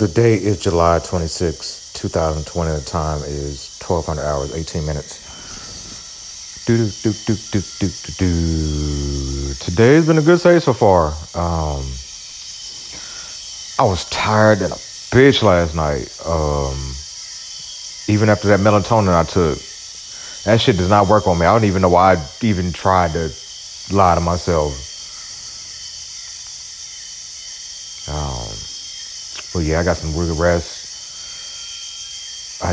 The day is July 26, 2020. The time is 1200 hours, 18 minutes. Today's been a good day so far. I was tired and a bitch last night. Even after that melatonin I took, that shit does not work on me. I don't even know why I even tried to lie to myself. Well, yeah, I got some good rest. I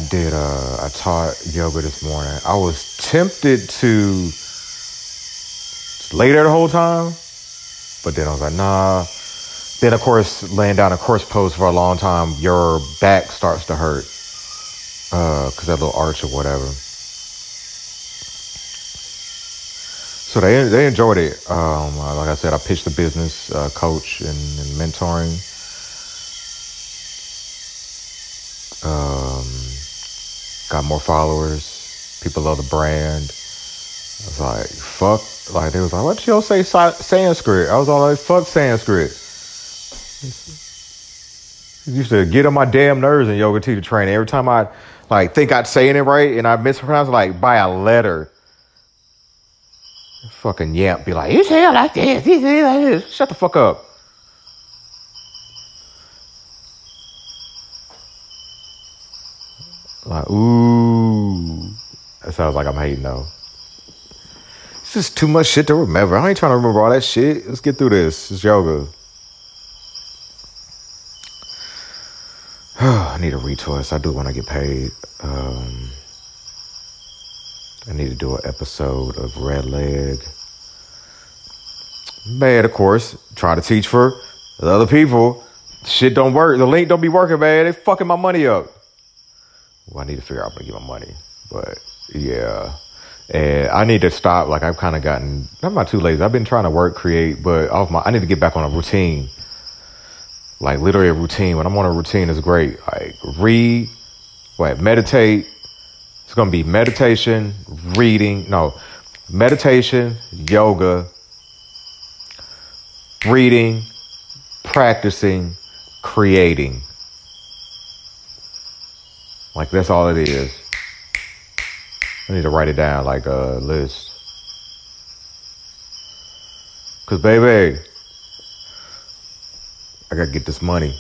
taught yoga this morning. I was tempted to lay there the whole time, but then I was like, nah. Then, of course, laying down a corpse pose for a long time, your back starts to hurt because that little arch or whatever. So they enjoyed it. Like I said, I pitched the business, coach and mentoring. Got more followers. People love the brand. I was like, fuck. Like, they was like, what you don't say Sanskrit? I was all like, fuck Sanskrit. It used to get on my damn nerves in yoga teacher training. Every time I, like, think I'd saying it right and I mispronounce, like, by a letter. Fucking Yamp be like, you say it like this, you say it like this. Shut the fuck up. Like, ooh. That sounds like I'm hating, though. It's just too much shit to remember. I ain't trying to remember all that shit. Let's get through this. It's yoga. I need a retweet. I do it when I get paid. I need to do an episode of Red Leg. Bad, of course. Try to teach for the other people. Shit don't work. The link don't be working, man. They fucking my money up. Well, I need to figure out how to get my money, but yeah, and I need to stop. Like, I've kind of gotten, I'm not too lazy. I've been trying to create, but I need to get back on a routine, like literally a routine. When I'm on a routine, it's great. Like meditate. It's going to be meditation, meditation, yoga, reading, practicing, creating. Like, that's all it is. I need to write it down like a list. Because, baby, I got to get this money.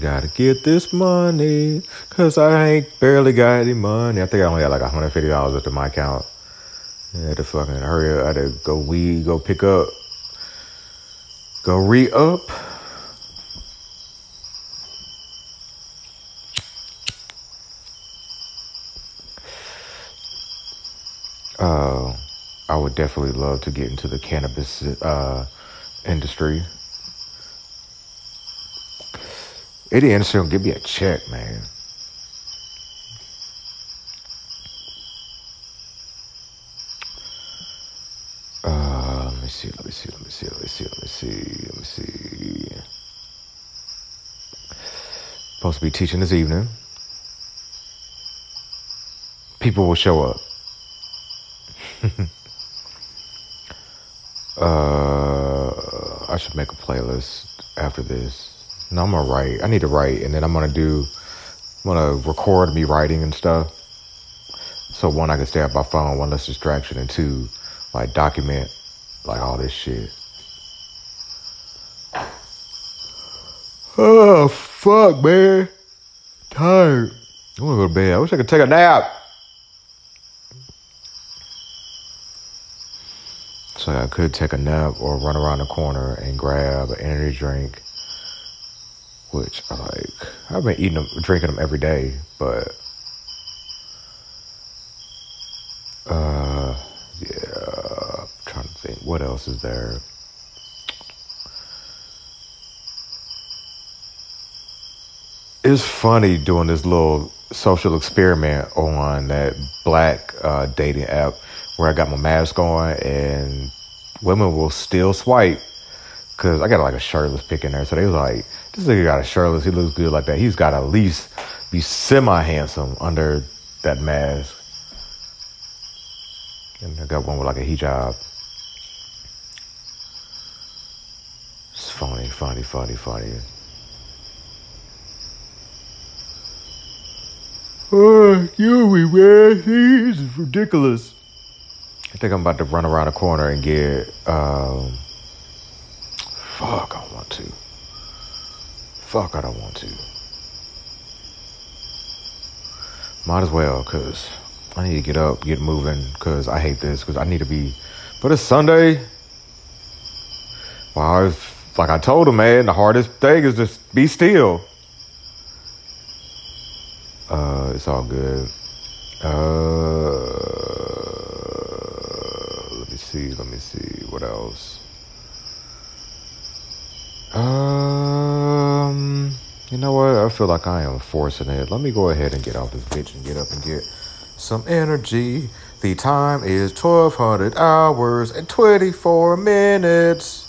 Got to get this money because I ain't barely got any money. I think I only got like $150 left in my account. I had to fucking hurry up. I had to go pick up, go re-up. I would definitely love to get into the cannabis industry. Any industry will give me a check, man. Let me see. Supposed to be teaching this evening. People will show up. I should make a playlist after this. No, I'm gonna write. I need to write, and then I'm gonna record me writing and stuff. So one, I can stay off my phone. One, less distraction, and two, like document like all this shit. Oh fuck, man! Tired. I wanna go to bed. I wish I could take a nap. So I could take a nap or run around the corner and grab an energy drink, which I like. I've been drinking them every day, but yeah, I'm trying to think what else is there. It's funny doing this little social experiment on that black dating app where I got my mask on and women will still swipe because I got like a shirtless pic in there. So they was like, this nigga got a shirtless. He looks good like that. He's got to at least be semi-handsome under that mask. And I got one with like a hijab. It's phony. fire. Oh, this is ridiculous. I think I'm about to run around a corner and get, fuck, I don't want to. Fuck, I don't want to. Might as well, because I need to get up, get moving, because I hate this, because I need to be, but it's Sunday. Well, it's like I told him, man, the hardest thing is just be still. It's all good. Let me see. What else? You know what? I feel like I am forcing it. Let me go ahead and get off this bitch and get up and get some energy. The time is 1200 hours and 24 minutes.